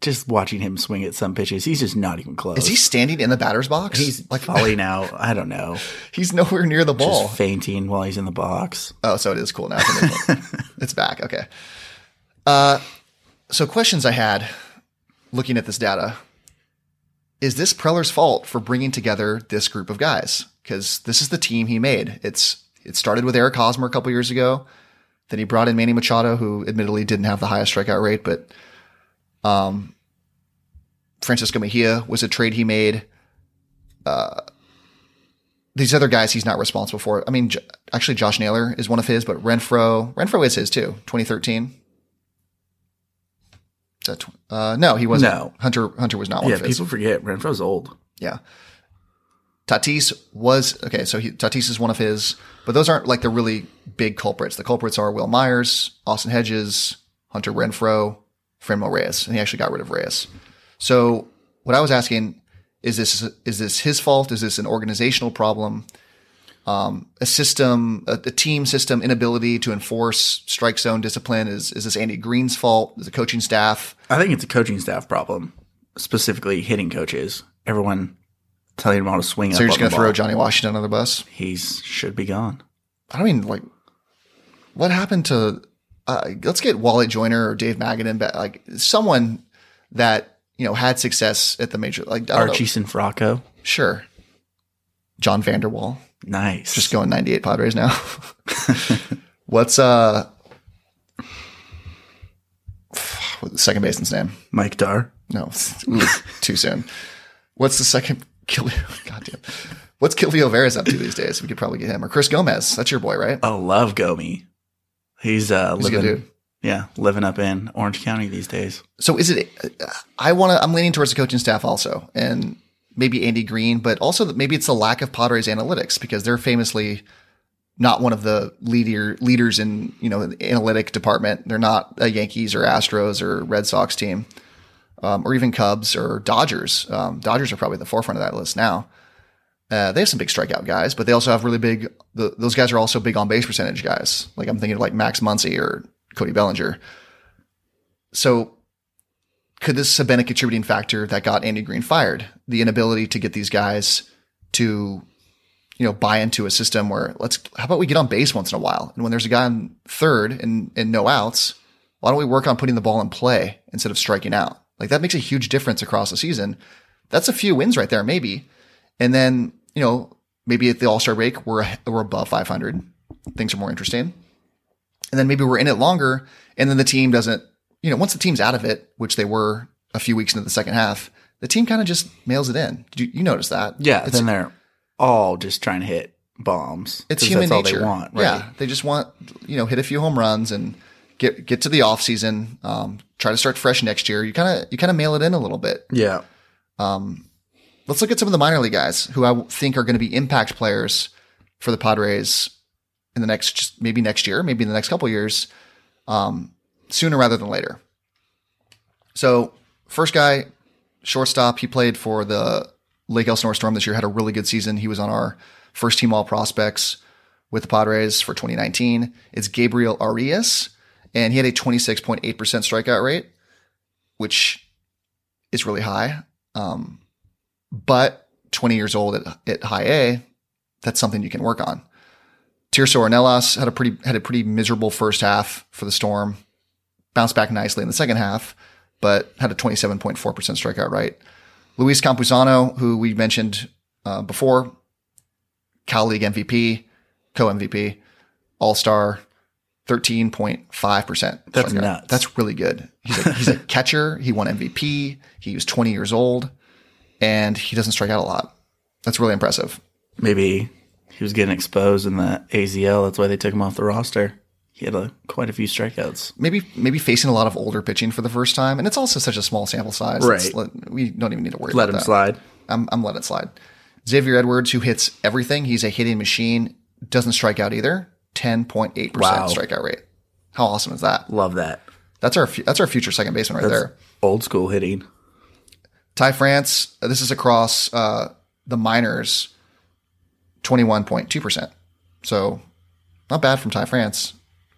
just watching him swing at some pitches, he's just not even close. Is he standing in the batter's box? He's like falling out. I don't know. He's nowhere near the ball. Just fainting while he's in the box. Oh, so it is cool now. It's back. Okay. Uh, so questions I had looking at this data. Is this Preller's fault for bringing together this group of guys? Because this is the team he made. It's It started with Eric Hosmer a couple years ago. Then he brought in Manny Machado, who admittedly didn't have the highest strikeout rate, but um, Francisco Mejia was a trade he made. Uh, these other guys he's not responsible for. I mean, J- actually, Josh Naylor is one of his, but Renfroe, Renfroe is his too, twenty thirteen. That, uh, no, he wasn't. No. Hunter Hunter was not one yeah, of his. Yeah, people forget. Renfroe's old. Yeah. Tatis was – okay, so he, Tatis is one of his. But those aren't like the really big culprits. The culprits are Will Myers, Austin Hedges, Hunter Renfroe, Franmil Reyes. And he actually got rid of Reyes. So what I was asking, is this is this his fault? Is this an organizational problem? Um, a system, a, a team system inability to enforce strike zone discipline. Is is this Andy Green's fault? Is it coaching staff? I think it's a coaching staff problem, specifically hitting coaches. Everyone telling them how to swing so up. So you're just going to throw Johnny Washington under the bus? He should be gone. I mean, like, what happened to uh, – let's get Wally Joyner or Dave Magadan back. Like, someone that, you know, had success at the major – like Archie Sinfrocco. Sure. John Vanderwall. Nice. Just going ninety-eight Padres now. What's uh what's the second baseman's name? Mike Darr? No. Too soon. What's the second Kilvio? Goddamn. What's Kilvio Veras up to these days? We could probably get him. Or Chris Gomez. That's your boy, right? Oh, love Gomi. He's uh He's living, a good dude. Yeah, living up in Orange County these days. So is it uh, I want to I'm leaning towards the coaching staff also. And maybe Andy Green, but also maybe it's the lack of Padres analytics because they're famously not one of the leader leaders in, you know, the analytic department. They're not a Yankees or Astros or Red Sox team um, or even Cubs or Dodgers. Um, Dodgers are probably at the forefront of that list now. Uh, they have some big strikeout guys, but they also have really big, the, those guys are also big on base percentage guys. Like I'm thinking of like Max Muncy or Cody Bellinger. So could this have been a contributing factor that got Andy Green fired? The inability to get these guys to, you know, buy into a system where let's, how about we get on base once in a while? And when there's a guy on third and, and no outs, why don't we work on putting the ball in play instead of striking out? Like that makes a huge difference across the season. That's a few wins right there, maybe. And then, you know, maybe at the All-Star break, we're, we're above five hundred. Things are more interesting. And then maybe we're in it longer. And then the team doesn't, you know, once the team's out of it, which they were a few weeks into the second half, the team kind of just mails it in. Did you, you notice that? Yeah. It's, then they're all just trying to hit bombs. It's human that's nature. All they want, right? Yeah. They just want, you know, hit a few home runs and get, get to the off season. Um, try to start fresh next year. You kind of, you kind of mail it in a little bit. Yeah. Um, let's look at some of the minor league guys who I think are going to be impact players for the Padres in the next, maybe next year, maybe in the next couple of years, um, sooner rather than later. So first guy, shortstop, he played for the Lake Elsinore Storm this year, had a really good season. He was on our first team all prospects with the Padres for twenty nineteen. It's Gabriel Arias, and he had a twenty-six point eight percent strikeout rate, which is really high. Um, but twenty years old at, at high A, that's something you can work on. Tirso Ornelas had a pretty, had a pretty miserable first half for the Storm, bounced back nicely in the second half, but had a twenty-seven point four percent strikeout rate. Luis Campuzano, who we mentioned uh, before, Cal League M V P, co-M V P, all-star, thirteen point five percent. That's strikeout. Nuts. That's really good. He's a, he's a catcher. He won M V P. He was twenty years old, and he doesn't strike out a lot. That's really impressive. Maybe he was getting exposed in the A Z L. That's why they took him off the roster. He had a, quite a few strikeouts. Maybe maybe facing a lot of older pitching for the first time. And it's also such a small sample size. Right. Let, we don't even need to worry let about that. Let him slide. I'm, I'm letting it slide. Xavier Edwards, who hits everything. He's a hitting machine. Doesn't strike out either. ten point eight percent wow. strikeout rate. How awesome is that? Love that. That's our that's our future second baseman right that's there. Old school hitting. Ty France, this is across uh, the minors, twenty-one point two percent. So not bad from Ty France.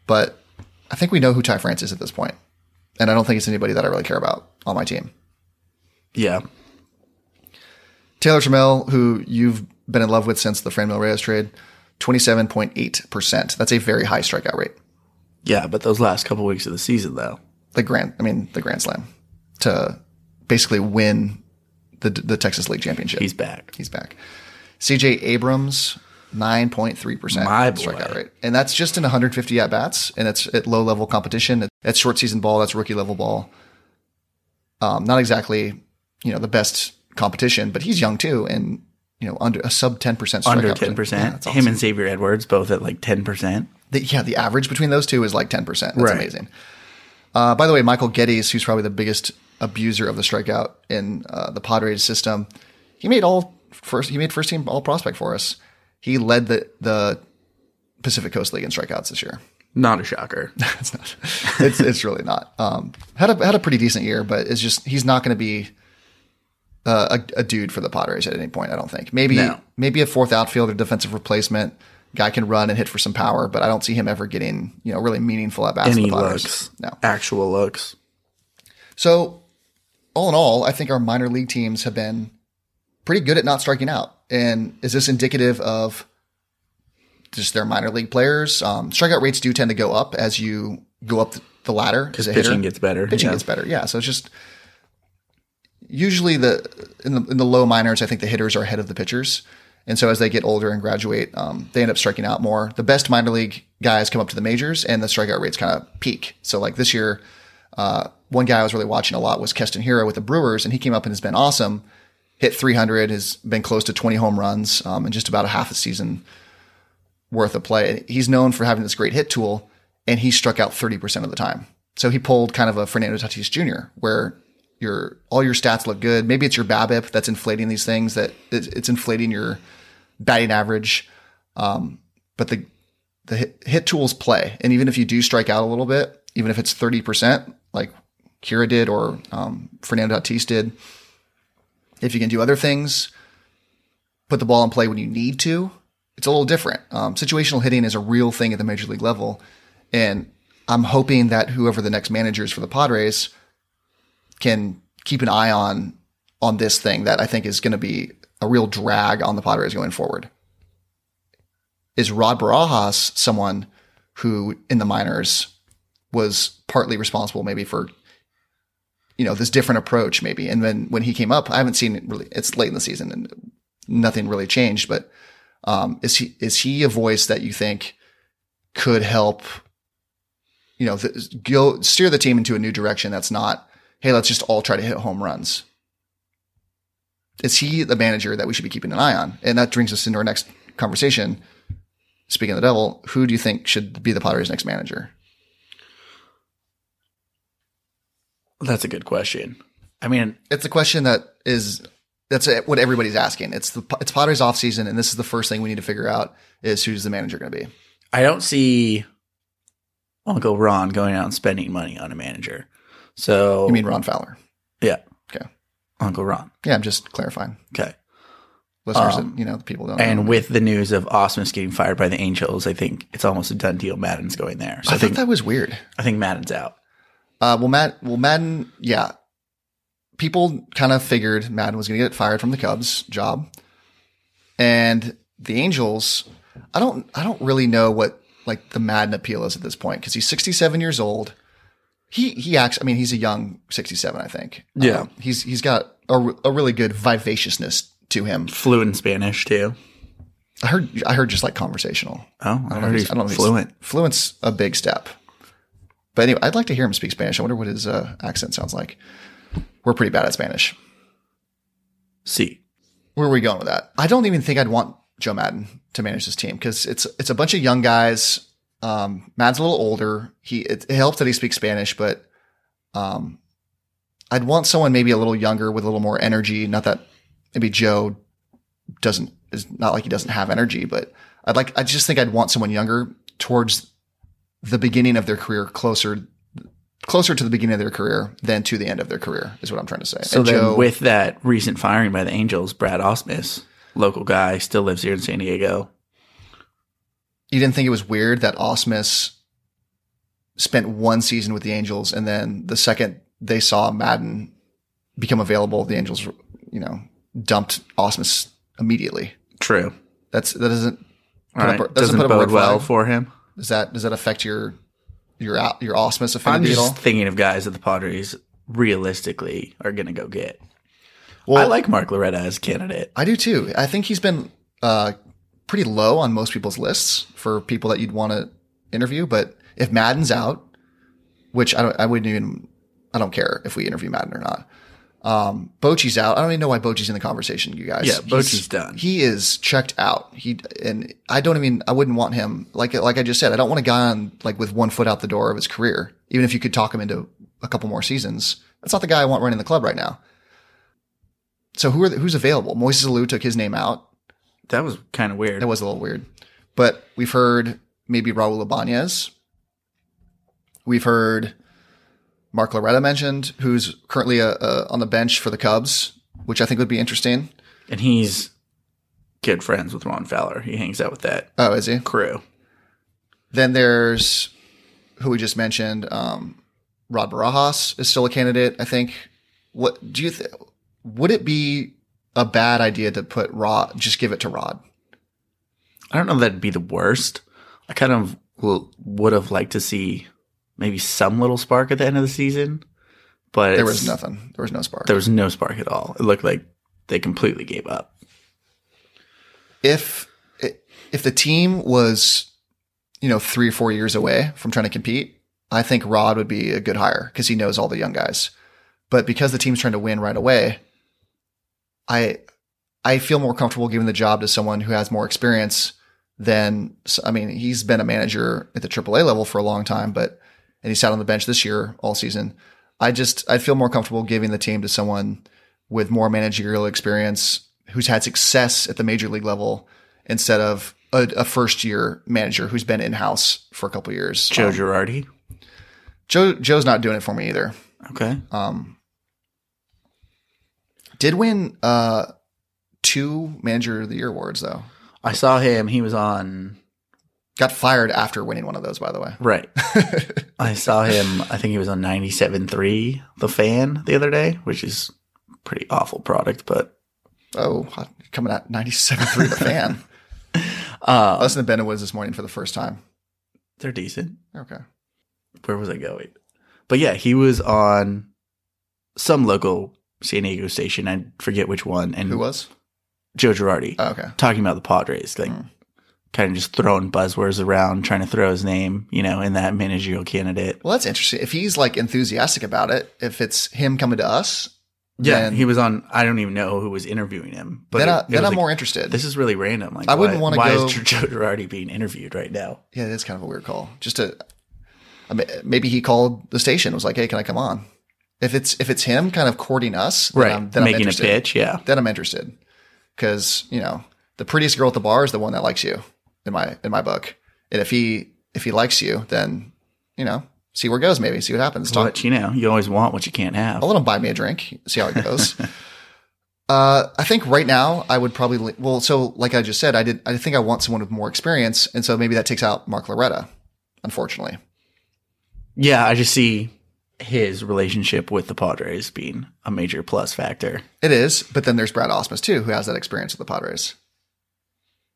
But I think we know who Ty France is at this point. And I don't think it's anybody that I really care about on my team. Yeah. Taylor Trammell, who you've been in love with since the Fran Mil Reyes trade, twenty-seven point eight percent. That's a very high strikeout rate. Yeah, but those last couple of weeks of the season, though. The grand, I mean, the grand slam to basically win the the Texas League Championship. He's back. He's back. C J Abrams, nine point three percent My strikeout boy. Rate. And that's just in one hundred fifty at-bats, and it's at low-level competition. That's short-season ball. That's rookie-level ball. Um, not exactly, you know, the best competition, but he's young, too, and, you know, under a sub-ten percent strikeout. Under ten percent. Yeah, that's awesome. Him and Xavier Edwards both at, like, ten percent. The, yeah, the average between those two is, like, ten percent. That's right. Amazing. Uh, by the way, Michael Geddes, who's probably the biggest abuser of the strikeout in uh, the Padres system, he made all first. He made first-team all-prospect for us. He led the, the Pacific Coast League in strikeouts this year. Not a shocker. It's not. It's it's really not. Um, had a had a pretty decent year, but it's just he's not going to be uh, a, a dude for the Padres at any point. I don't think. Maybe no. maybe a fourth outfielder, defensive replacement guy can run and hit for some power, but I don't see him ever getting you know really meaningful at bats. Any looks? No actual looks. So all in all, I think our minor league teams have been pretty good at not striking out. And is this indicative of just their minor league players? Um, strikeout rates do tend to go up as you go up the ladder. Because pitching hitter. gets better. Pitching yeah. gets better, yeah. So it's just usually the in, the in the low minors, I think the hitters are ahead of the pitchers. And so as they get older and graduate, um, they end up striking out more. The best minor league guys come up to the majors, and the strikeout rates kind of peak. So like this year, uh, one guy I was really watching a lot was Keston Hiura with the Brewers, and he came up and has been awesome. Hit three hundred, has been close to twenty home runs um, in just about a half a season worth of play. He's known for having this great hit tool, and he struck out thirty percent of the time. So he pulled kind of a Fernando Tatis Junior, where your all your stats look good. Maybe it's your BABIP that's inflating these things, that it's inflating your batting average. Um, but the the hit, hit tools play, and even if you do strike out a little bit, even if it's thirty percent, like Kira did or um, Fernando Tatis did. If you can do other things, put the ball in play when you need to, it's a little different. Um, situational hitting is a real thing at the major league level. And I'm hoping that whoever the next manager is for the Padres can keep an eye on, on this thing that I think is going to be a real drag on the Padres going forward. Is Rod Barajas someone who in the minors was partly responsible maybe for you know, this different approach maybe. And then when he came up, I haven't seen it really, it's late in the season and nothing really changed, but um, is he, is he a voice that you think could help you know, th- go steer the team into a new direction. That's not, hey, let's just all try to hit home runs. Is he the manager that we should be keeping an eye on? And that brings us into our next conversation. Speaking of the devil, who do you think should be the Padres' next manager? That's a good question. I mean, it's a question that is that's what everybody's asking. It's the it's Padres off season, and this is the first thing we need to figure out is who's the manager going to be. I don't see Uncle Ron going out and spending money on a manager. So you mean Ron Fowler? Yeah. Okay. Uncle Ron. Yeah, I'm just clarifying. Okay. Listeners, um, that, you know, the people don't. And know with the news of Osmus getting fired by the Angels, I think it's almost a done deal. Madden's going there. So I, I think that was weird. I think Madden's out. Uh, well, Matt, well, Madden, yeah. People kind of figured Madden was going to get fired from the Cubs job, and the Angels. I don't, I don't really know what like the Madden appeal is at this point because he's sixty-seven years old. He he acts. I mean, he's a young sixty-seven, I think. Yeah, um, he's he's got a, a really good vivaciousness to him. Fluent in Spanish too. I heard. I heard just like conversational. Oh, I, I heard he's, he's I don't know fluent. Fluent's a big step. But anyway, I'd like to hear him speak Spanish. I wonder what his uh, accent sounds like. We're pretty bad at Spanish. See, where are we going with that? I don't even think I'd want Joe Madden to manage this team because it's it's a bunch of young guys. Um, Madden's a little older. He it, it helps that he speaks Spanish, but um, I'd want someone maybe a little younger with a little more energy. Not that maybe Joe doesn't is not like he doesn't have energy, but I'd like I just think I'd want someone younger towards the beginning of their career, closer closer to the beginning of their career than to the end of their career is what I'm trying to say. So and then Joe, with that recent firing by the Angels, Brad Osmus, local guy, still lives here in San Diego. You didn't think it was weird that Osmus spent one season with the Angels and then the second they saw Madden become available, the Angels, you know, dumped Osmus immediately. True. That's that doesn't put right. up, doesn't, doesn't put bode well for him. Does that does that affect your your your Osmus affinity at all? I'm just thinking of guys that the Padres realistically are going to go get. Well, I like Mark Loretta as a candidate. I do too. I think he's been uh, pretty low on most people's lists for people that you'd want to interview. But if Madden's out, which I don't, I wouldn't even, I don't care if we interview Madden or not. Um, Bochy's out. I don't even know why Bochy's in the conversation, you guys. Yeah, Bochy's done. He is checked out. He and I don't even. I wouldn't want him. Like like I just said, I don't want a guy on like with one foot out the door of his career. Even if you could talk him into a couple more seasons, that's not the guy I want running the club right now. So who are the, who's available? Moises Alou took his name out. That was kind of weird. That was a little weird. But we've heard maybe Raul Ibanez. We've heard Mark Loretta mentioned, who's currently uh, uh, on the bench for the Cubs, which I think would be interesting. And he's good friends with Ron Fowler. He hangs out with that. Oh, is he? Crew. Then there's who we just mentioned. Um, Rod Barajas is still a candidate, I think. What do you th- would it be a bad idea to put Rod? Just give it to Rod. I don't know if that'd be the worst. I kind of w- would have liked to see maybe some little spark at the end of the season, but there was nothing. There was no spark. There was no spark at all. It looked like they completely gave up. If if the team was, you know, three or four years away from trying to compete, I think Rod would be a good hire because he knows all the young guys. But because the team's trying to win right away, I I feel more comfortable giving the job to someone who has more experience than I mean, he's been a manager at the triple A level for a long time, but. And he sat on the bench this year, all season. I just, I feel more comfortable giving the team to someone with more managerial experience who's had success at the major league level instead of a, a first year manager who's been in house for a couple of years. Joe um, Girardi. Joe, Joe's not doing it for me either. Okay. Um, did win uh, two manager of the year awards though. I saw him. He was on. Got fired after winning one of those, by the way. Right. I saw him, I think he was on ninety-seven point three, The Fan, the other day, which is pretty awful product, but. Oh, coming at ninety-seven point three, The Fan. Um, I listened to Ben and Woods this morning for the first time. They're decent. Okay. Where was I going? But yeah, he was on some local San Diego station. I forget which one. And who was? Joe Girardi. Oh, okay. Talking about the Padres. Like, mm. kind of just throwing buzzwords around, trying to throw his name, you know, in that managerial candidate. Well, that's interesting. If he's like enthusiastic about it, if it's him coming to us. Yeah, then, he was on, I don't even know who was interviewing him. But then, I, it, it then I'm like, more interested. This is really random. Like, I wouldn't want to go. Why is Joe Girardi being interviewed right now? Yeah, that's kind of a weird call. Just to, I mean, maybe he called the station and was like, hey, can I come on? If it's if it's him kind of courting us, then right. I'm then Making I'm interested. a pitch, yeah. Then I'm interested. Because, you know, the prettiest girl at the bar is the one that likes you in my in my book. And if he if he likes you, then, you know, see where it goes, maybe. See what happens. Talk. But, you know, you always want what you can't have. I'll let him buy me a drink. See how it goes. uh, I think right now I would probably li- – well, so like I just said, I did. I think I want someone with more experience, and so maybe that takes out Mark Loretta, unfortunately. Yeah, I just see his relationship with the Padres being a major plus factor. It is, but then there's Brad Ausmus too, who has that experience with the Padres.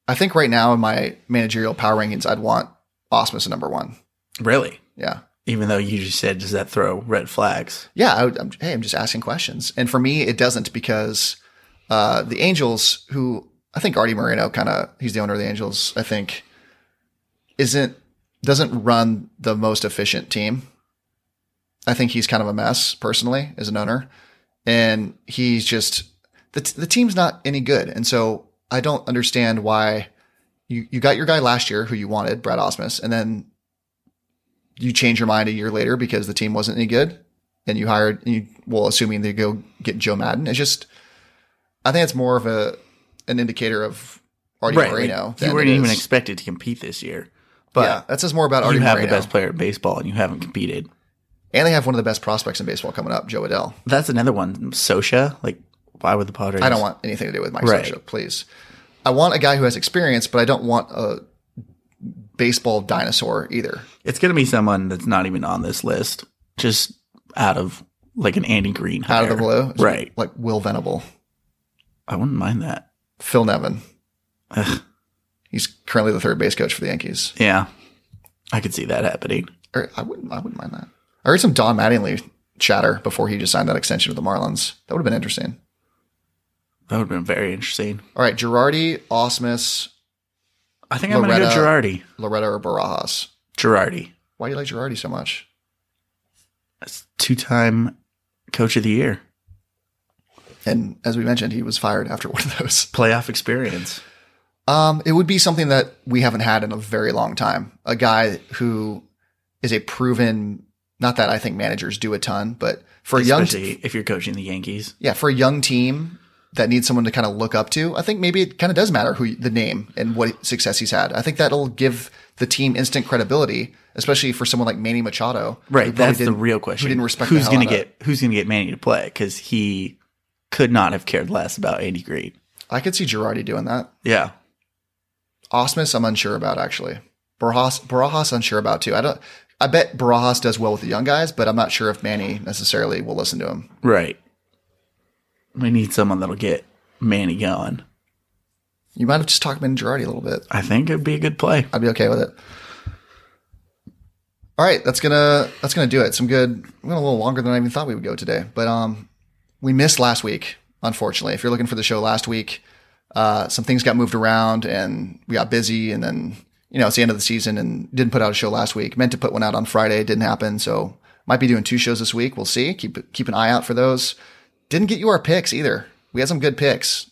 I think right now in my managerial power rankings, I'd want Ausmus at number one. Really? Yeah. Even though you just said, does that throw red flags? Yeah. I would, I'm, hey, I'm just asking questions. And for me, it doesn't because uh, the Angels, who I think Artie Moreno kind of, he's the owner of the Angels, I think, isn't doesn't run the most efficient team. I think he's kind of a mess personally as an owner. And he's just, the, the team's not any good. And so I don't understand why you, you got your guy last year who you wanted, Brad Ausmus, and then you change your mind a year later because the team wasn't any good and you hired, you, well, assuming they go get Joe Madden. It's just, I think it's more of a, an indicator of Artie right, Moreno. Like you weren't even expected to compete this year, but yeah, that says more about Artie Moreno. You have the best player at baseball and you haven't competed. And they have one of the best prospects in baseball coming up, Joe Adell. That's another one. Socia, like why would the Padres? I don't want anything to do with Mike right. Socia, please. I want a guy who has experience, but I don't want a baseball dinosaur either. It's going to be someone that's not even on this list, just out of like an Andy Green hire. Out of the blue? Right. Like Will Venable. I wouldn't mind that. Phil Nevin. Ugh. He's currently the third base coach for the Yankees. Yeah. I could see that happening. Or I wouldn't I wouldn't mind that. I heard some Don Mattingly chatter before he just signed that extension with the Marlins. That would have been interesting. That would have been very interesting. All right. Girardi, Ausmus, I think Loretta, I'm going to go Girardi. Loretta or Barajas? Girardi. Why do you like Girardi so much? That's two-time coach of the year. And as we mentioned, he was fired after one of those. Playoff experience. Um, it would be something that we haven't had in a very long time. A guy who is a proven, not that I think managers do a ton, but for Especially a young team. If you're coaching the Yankees. Yeah, for a young team that needs someone to kind of look up to, I think maybe it kind of does matter who the name and what success he's had. I think that'll give the team instant credibility, especially for someone like Manny Machado. Right. That's the real question. Who didn't respect who's going to get it. Who's going to get Manny to play? Because he could not have cared less about Andy Green. I could see Girardi doing that. Yeah. Ausmus, I'm unsure about actually. Barajas, Barajas, unsure about too. I don't. I bet Barajas does well with the young guys, but I'm not sure if Manny necessarily will listen to him. Right. We need someone that'll get Manny going. You might have just talked Manny Girardi a little bit. I think it'd be a good play. I'd be okay with it. All right, that's gonna that's gonna do it. Some good. We went a little longer than I even thought we would go today, but um, we missed last week. Unfortunately, if you're looking for the show last week, uh, some things got moved around and we got busy, and then you know it's the end of the season and didn't put out a show last week. Meant to put one out on Friday, didn't happen. So might be doing two shows this week. We'll see. Keep keep an eye out for those. Didn't get you our picks either. We had some good picks,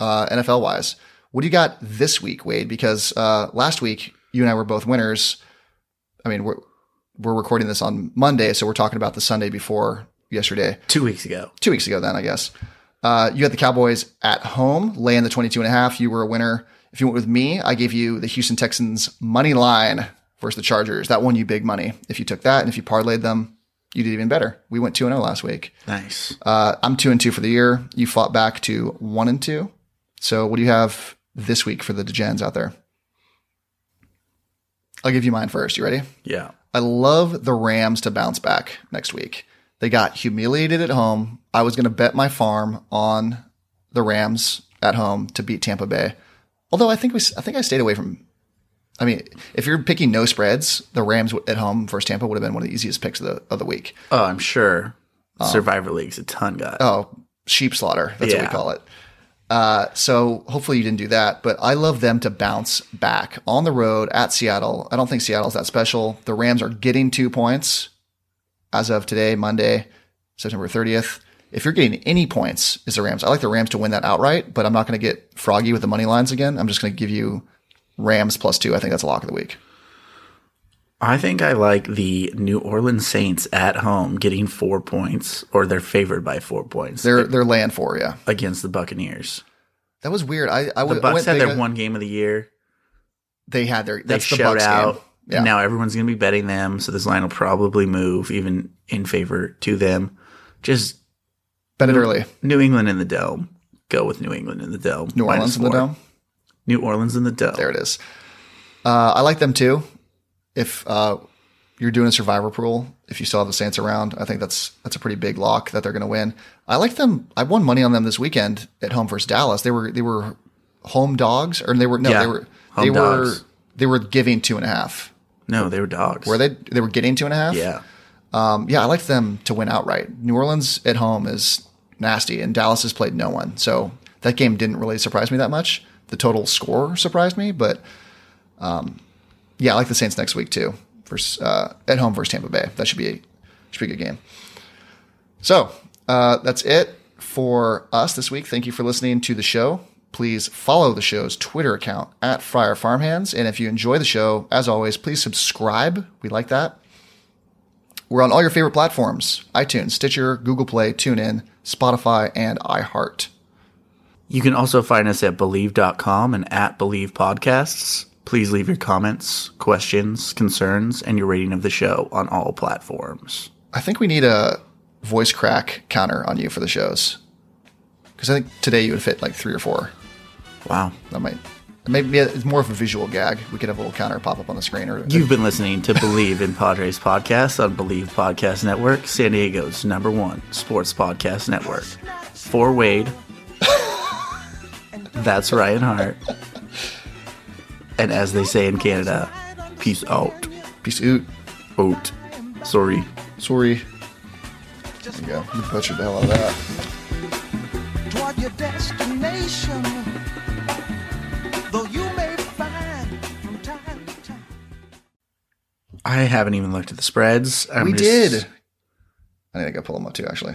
uh, N F L-wise. What do you got this week, Wade? Because uh, last week, you and I were both winners. I mean, we're, we're recording this on Monday, so we're talking about the Sunday before yesterday. Two weeks ago. Two weeks ago then, I guess. Uh, you had the Cowboys at home, laying the twenty-two and a half. You were a winner. If you went with me, I gave you the Houston Texans money line versus the Chargers. That won you big money. If you took that and if you parlayed them, you did even better. We went two and oh last week. Nice. Uh, I'm two and two for the year. You fought back to one and two. So what do you have this week for the Degens out there? I'll give you mine first. You ready? Yeah. I love the Rams to bounce back next week. They got humiliated at home. I was going to bet my farm on the Rams at home to beat Tampa Bay. Although I think we, I think I stayed away from I mean, if you're picking no spreads, the Rams at home versus Tampa would have been one of the easiest picks of the of the week. Oh, I'm sure. Um, Survivor League's a ton got. Oh, sheep slaughter. That's yeah. what we call it. Uh, so hopefully you didn't do that, but I love them to bounce back on the road at Seattle. I don't think Seattle's that special. The Rams are getting two points as of today, Monday, September thirtieth. If you're getting any points, it's the Rams. I like the Rams to win that outright, but I'm not going to get froggy with the money lines again. I'm just going to give you Rams plus two. I think that's a lock of the week. I think I like the New Orleans Saints at home getting four points, or they're favored by four points. They're they're laying four, yeah, against the Buccaneers. That was weird. I I the Bucs I went, had their got, one game of the year. They had their they that's the Bucs out. Game. Yeah. Now everyone's going to be betting them, so this line will probably move even in favor to them. Just bet it New, early. New England in the Dome. Go with New England in the Dome. New Orleans in the Dome. New Orleans in the Dome. There it is. Uh, I like them too. If uh, you're doing a survivor pool, if you still have the Saints around, I think that's that's a pretty big lock that they're going to win. I like them. I won money on them this weekend at home versus Dallas. They were they were home dogs, or they were no, yeah, they were they dogs. were they were giving two and a half. No, they were dogs. Were they? They were getting two and a half. Yeah, um, yeah. I like them to win outright. New Orleans at home is nasty, and Dallas has played no one, so that game didn't really surprise me that much. The total score surprised me, but. Um, Yeah, I like the Saints next week too, versus, uh, at home versus Tampa Bay. That should be a, should be a good game. So uh, that's it for us this week. Thank you for listening to the show. Please follow the show's Twitter account at Friar Farmhands. And if you enjoy the show, as always, please subscribe. We like that. We're on all your favorite platforms: iTunes, Stitcher, Google Play, TuneIn, Spotify, and iHeart. You can also find us at Bleav dot com and at Bleav Podcasts. Please leave your comments, questions, concerns, and your rating of the show on all platforms. I think we need a voice crack counter on you for the shows, because I think today you would fit like three or four. Wow. That might maybe it's more of a visual gag. We could have a little counter pop up on the screen. Or You've been listening to Bleav in Padres Podcast on Bleav Podcast Network, San Diego's number one sports podcast network. For Wade, that's Ryan Hart. And as they say in Canada, peace out. Peace out. Out. Sorry. Sorry. There you go. You butchered the hell out of that. Toward your destination, though you may find from time to time. I haven't even looked at the spreads. I'm we just... did. I need to go pull them up too, actually.